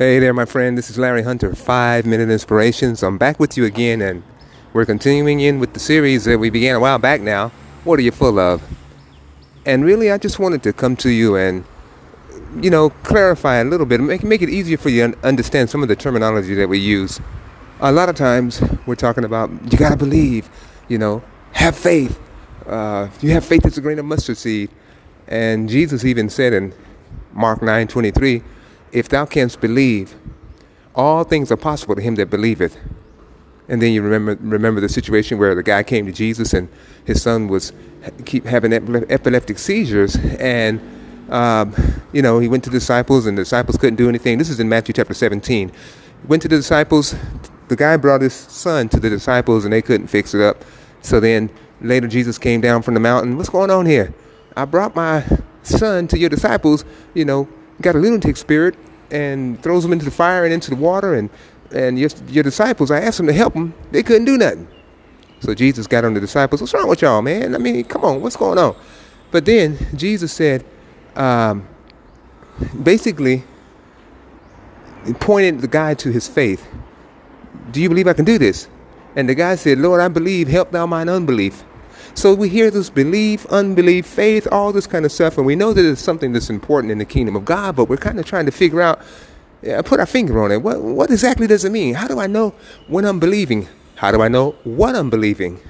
Hey there, my friend. This is Larry Hunter, 5-Minute Inspirations. I'm back with you again, and we're continuing in with the series that we began a while back now. What are you full of? And really, I just wanted to come to you and, clarify a little bit, make it easier for you to understand some of the terminology that we use. A lot of times, we're talking about, you got to believe, have faith. You have faith as a grain of mustard seed. And Jesus even said in Mark 9:23, if thou canst believe, all things are possible to him that believeth. And then you remember the situation where the guy came to Jesus and his son was keep having epileptic seizures. And, he went to the disciples and the disciples couldn't do anything. This is in Matthew chapter 17. Went to the disciples. The guy brought his son to the disciples and they couldn't fix it up. So then later Jesus came down from the mountain. What's going on here? I brought my son to your disciples, got a lunatic spirit and throws them into the fire and into the water, and your disciples, I asked them to help them. They couldn't do nothing. So Jesus got on the disciples. What's wrong with y'all, man? I mean, come on, what's going on? But then Jesus said, basically, he pointed the guy to his faith. Do you believe I can do this? And the guy said, Lord, I believe, help thou mine unbelief. So we hear this belief, unbelief, faith, all this kind of stuff. And we know that it's something that's important in the kingdom of God, but we're kind of trying to figure out, put our finger on it. What exactly does it mean? How do I know when I'm believing? How do I know what I'm believing?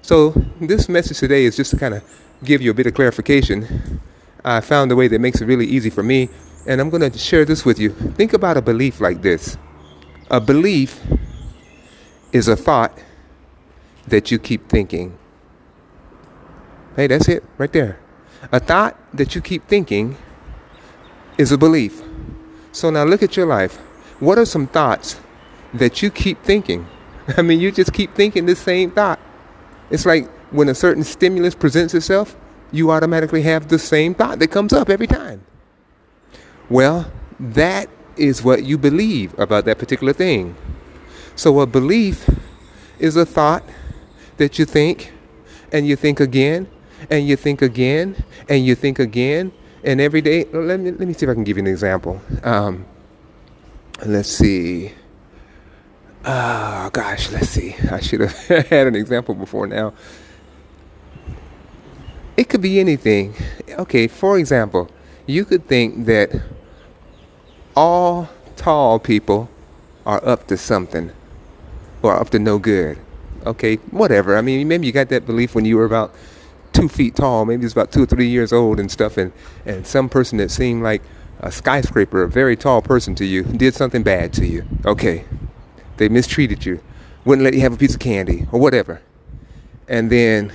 So this message today is just to kind of give you a bit of clarification. I found a way that makes it really easy for me, and I'm going to share this with you. Think about a belief like this. A belief is a thought that you keep thinking. Hey, that's it right there. A thought that you keep thinking is a belief. So now look at your life. What are some thoughts that you keep thinking? I mean, you just keep thinking this same thought. It's like when a certain stimulus presents itself, you automatically have the same thought that comes up every time. Well, that is what you believe about that particular thing. So a belief is a thought that you think, and you think again, and you think again, and you think again, and every day. Let me see if I can give you an example. Let's see. Oh, gosh, let's see. I should have had an example before now. It could be anything. Okay, for example, you could think that all tall people are up to something or up to no good. Okay, whatever. I mean, maybe you got that belief when you were about 2 feet tall, maybe it's about 2 or 3 years old and stuff, and some person that seemed like a skyscraper, a very tall person to you, did something bad to you. Okay, they mistreated you, wouldn't let you have a piece of candy or whatever. And then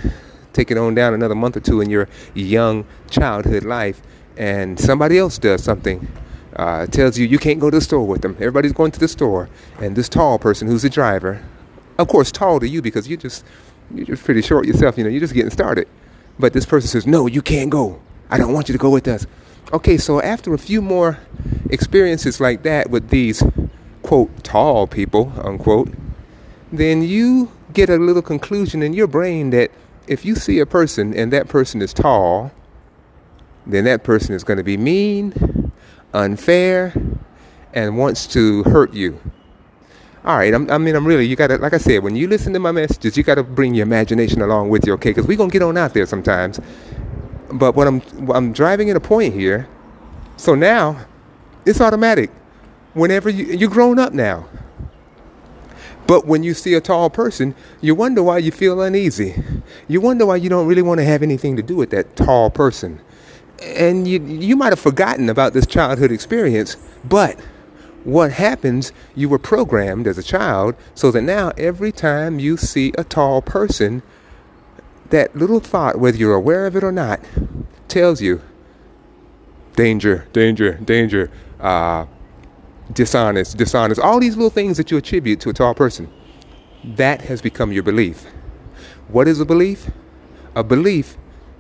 take it on down another month or two in your young childhood life, and somebody else does something, tells you you can't go to the store with them. Everybody's going to the store, and this tall person who's the driver, of course tall to you because you're just pretty short yourself, you're just getting started. But this person says, no, you can't go. I don't want you to go with us. Okay, so after a few more experiences like that with these, quote, tall people, unquote, then you get a little conclusion in your brain that if you see a person and that person is tall, then that person is going to be mean, unfair, and wants to hurt you. All right, you got to, like I said, when you listen to my messages, you got to bring your imagination along with you, okay? Because we're going to get on out there sometimes. But what I'm driving at a point here. So now, it's automatic. Whenever you're grown up now. But when you see a tall person, you wonder why you feel uneasy. You wonder why you don't really want to have anything to do with that tall person. And you might have forgotten about this childhood experience, but what happens, you were programmed as a child so that now every time you see a tall person, that little thought, whether you're aware of it or not, tells you danger, danger, danger, dishonest, dishonest, all these little things that you attribute to a tall person. That has become your belief. What is a belief? A belief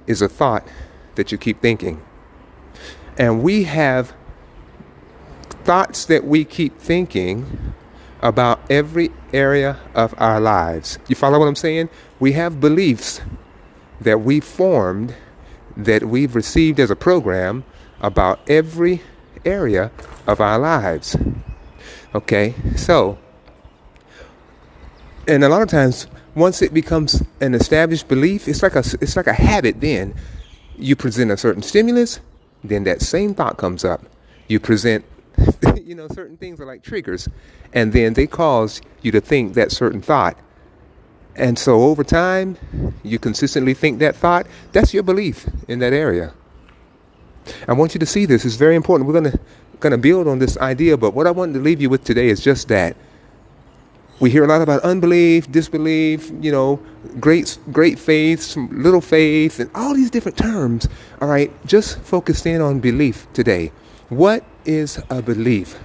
is a thought that you keep thinking. And we have thoughts that we keep thinking about every area of our lives. You follow what I'm saying? We have beliefs that we formed, that we've received as a program about every area of our lives. Okay, so, and a lot of times, once it becomes an established belief, it's like a habit. Then you present a certain stimulus, then that same thought comes up. You present, certain things are like triggers, and then they cause you to think that certain thought. And so over time, you consistently think that thought. That's your belief in that area. I want you to see this. It's very important. We're going to build on this idea, but what I wanted to leave you with today is just that. We hear a lot about unbelief, disbelief, great faith, little faith, and all these different terms. All right, just focus in on belief today. What is a belief?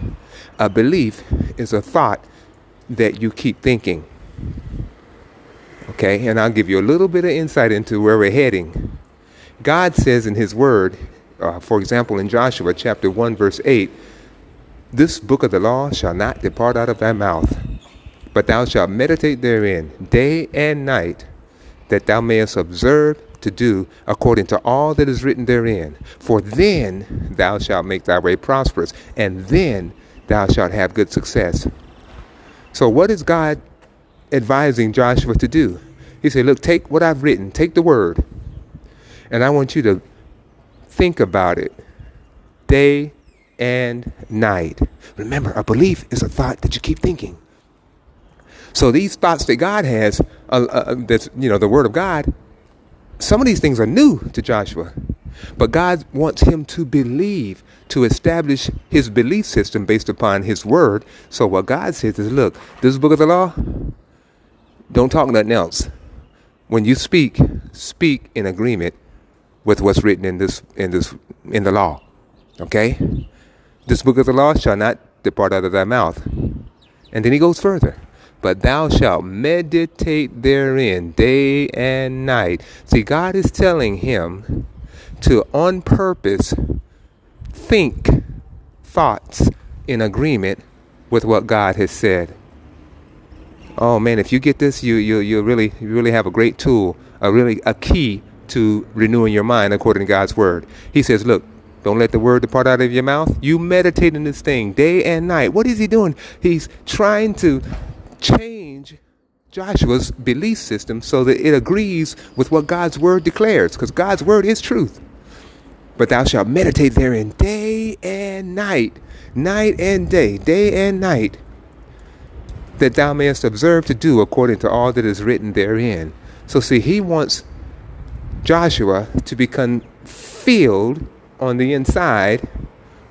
A belief is a thought that you keep thinking. Okay, and I'll give you a little bit of insight into where we're heading. God says in his word, for example, in Joshua chapter 1, verse 8, "This book of the law shall not depart out of thy mouth, but thou shalt meditate therein day and night, that thou mayest observe to do according to all that is written therein. For then thou shalt make thy way prosperous, and then thou shalt have good success." So what is God advising Joshua to do? He said, look, take what I've written, take the word, and I want you to think about it day and night. Remember, a belief is a thought that you keep thinking. So these thoughts that God has, the word of God, some of these things are new to Joshua. But God wants him to believe, to establish his belief system based upon his word. So what God says is, look, this book of the law, don't talk nothing else. When you speak, speak in agreement with what's written in the law. Okay? This book of the law shall not depart out of thy mouth. And then he goes further. But thou shalt meditate therein day and night. See, God is telling him to, on purpose, think thoughts in agreement with what God has said. Oh man, if you get this, you really have a great tool, a key to renewing your mind according to God's word. He says, look, don't let the word depart out of your mouth. You meditate in this thing day and night. What is he doing? He's trying to change Joshua's belief system so that it agrees with what God's word declares, because God's word is truth. But thou shalt meditate therein day and night, night and day and night, that thou mayest observe to do according to all that is written therein. So see, he wants Joshua to become filled on the inside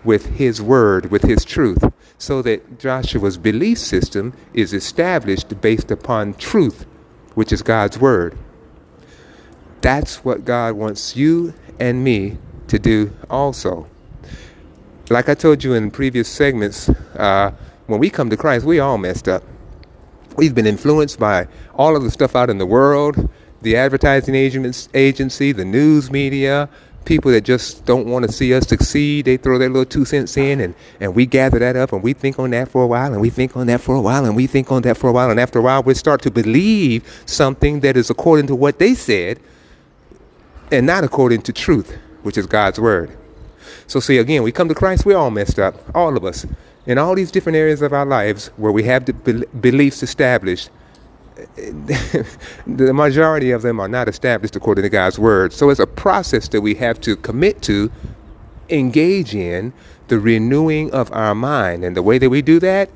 with his word, with his truth, so that Joshua's belief system is established based upon truth, which is God's word. That's what God wants you and me to do also. Like I told you in previous segments, when we come to Christ, we all messed up. We've been influenced by all of the stuff out in the world, the advertising agency, the news media, people that just don't want to see us succeed. They throw their little 2 cents in, and we gather that up, and we think on that for a while, and we think on that for a while, and we think on that for a while, and after a while we start to believe something that is according to what they said and not according to truth, which is God's word. So see, again, we come to Christ, we're all messed up, all of us, in all these different areas of our lives where we have the beliefs established. The majority of them are not established according to God's word. So it's a process that we have to commit to, engage in the renewing of our mind. And the way that we do that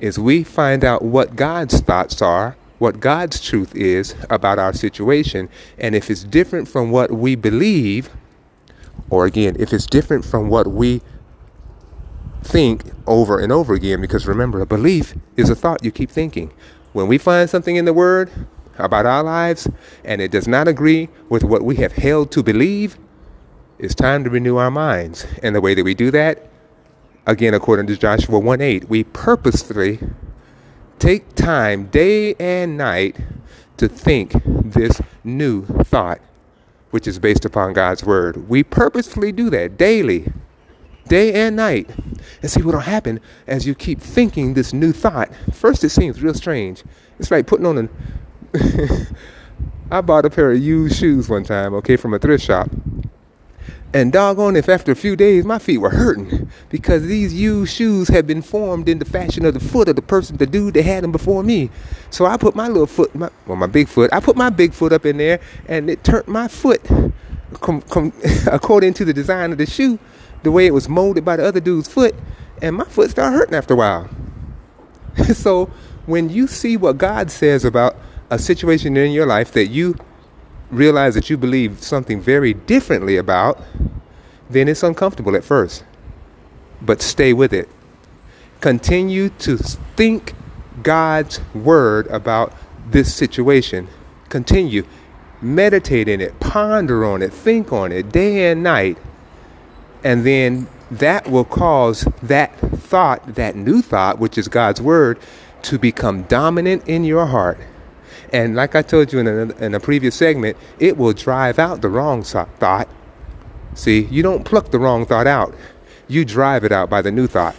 is we find out what God's thoughts are, what God's truth is about our situation. And if it's different from what we believe, or again, if it's different from what we think over and over again, because remember, a belief is a thought you keep thinking. When we find something in the Word about our lives and it does not agree with what we have held to believe, it's time to renew our minds. And the way that we do that, again, according to Joshua 1:8, we purposefully take time day and night to think this new thought, which is based upon God's Word. We purposefully do that daily, day and night. And see what will happen as you keep thinking this new thought. First, it seems real strange. It's like putting on I bought a pair of used shoes one time, okay, from a thrift shop. And doggone if after a few days my feet were hurting, because these used shoes had been formed in the fashion of the foot of the person, the dude that had them before me. So I put my little foot, my big foot up in there, and it turned my foot according to the design of the shoe, the way it was molded by the other dude's foot, and my foot started hurting after a while. So when you see what God says about a situation in your life that you realize that you believe something very differently about, then it's uncomfortable at first. But stay with it. Continue to think God's word about this situation. Continue. Meditate in it. Ponder on it. Think on it day and night. And then that will cause that thought, that new thought, which is God's word, to become dominant in your heart. And like I told you in a previous segment, it will drive out the wrong thought. See, you don't pluck the wrong thought out. You drive it out by the new thought.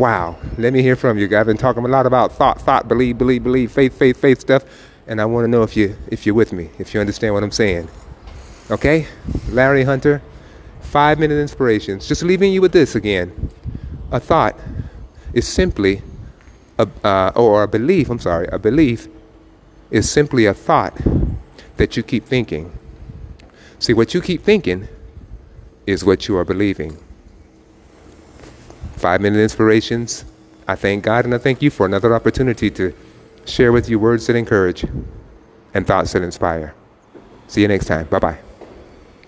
Wow. Let me hear from you guys. I've been talking a lot about thought, believe, faith stuff. And I want to know if you're with me, if you understand what I'm saying. Okay? Larry Hunter, 5-Minute Inspirations. Just leaving you with this again. A thought is simply... a belief is simply a thought that you keep thinking. See, what you keep thinking is what you are believing. 5-Minute Inspirations. I thank God and I thank you for another opportunity to share with you words that encourage and thoughts that inspire. See you next time. Bye-bye.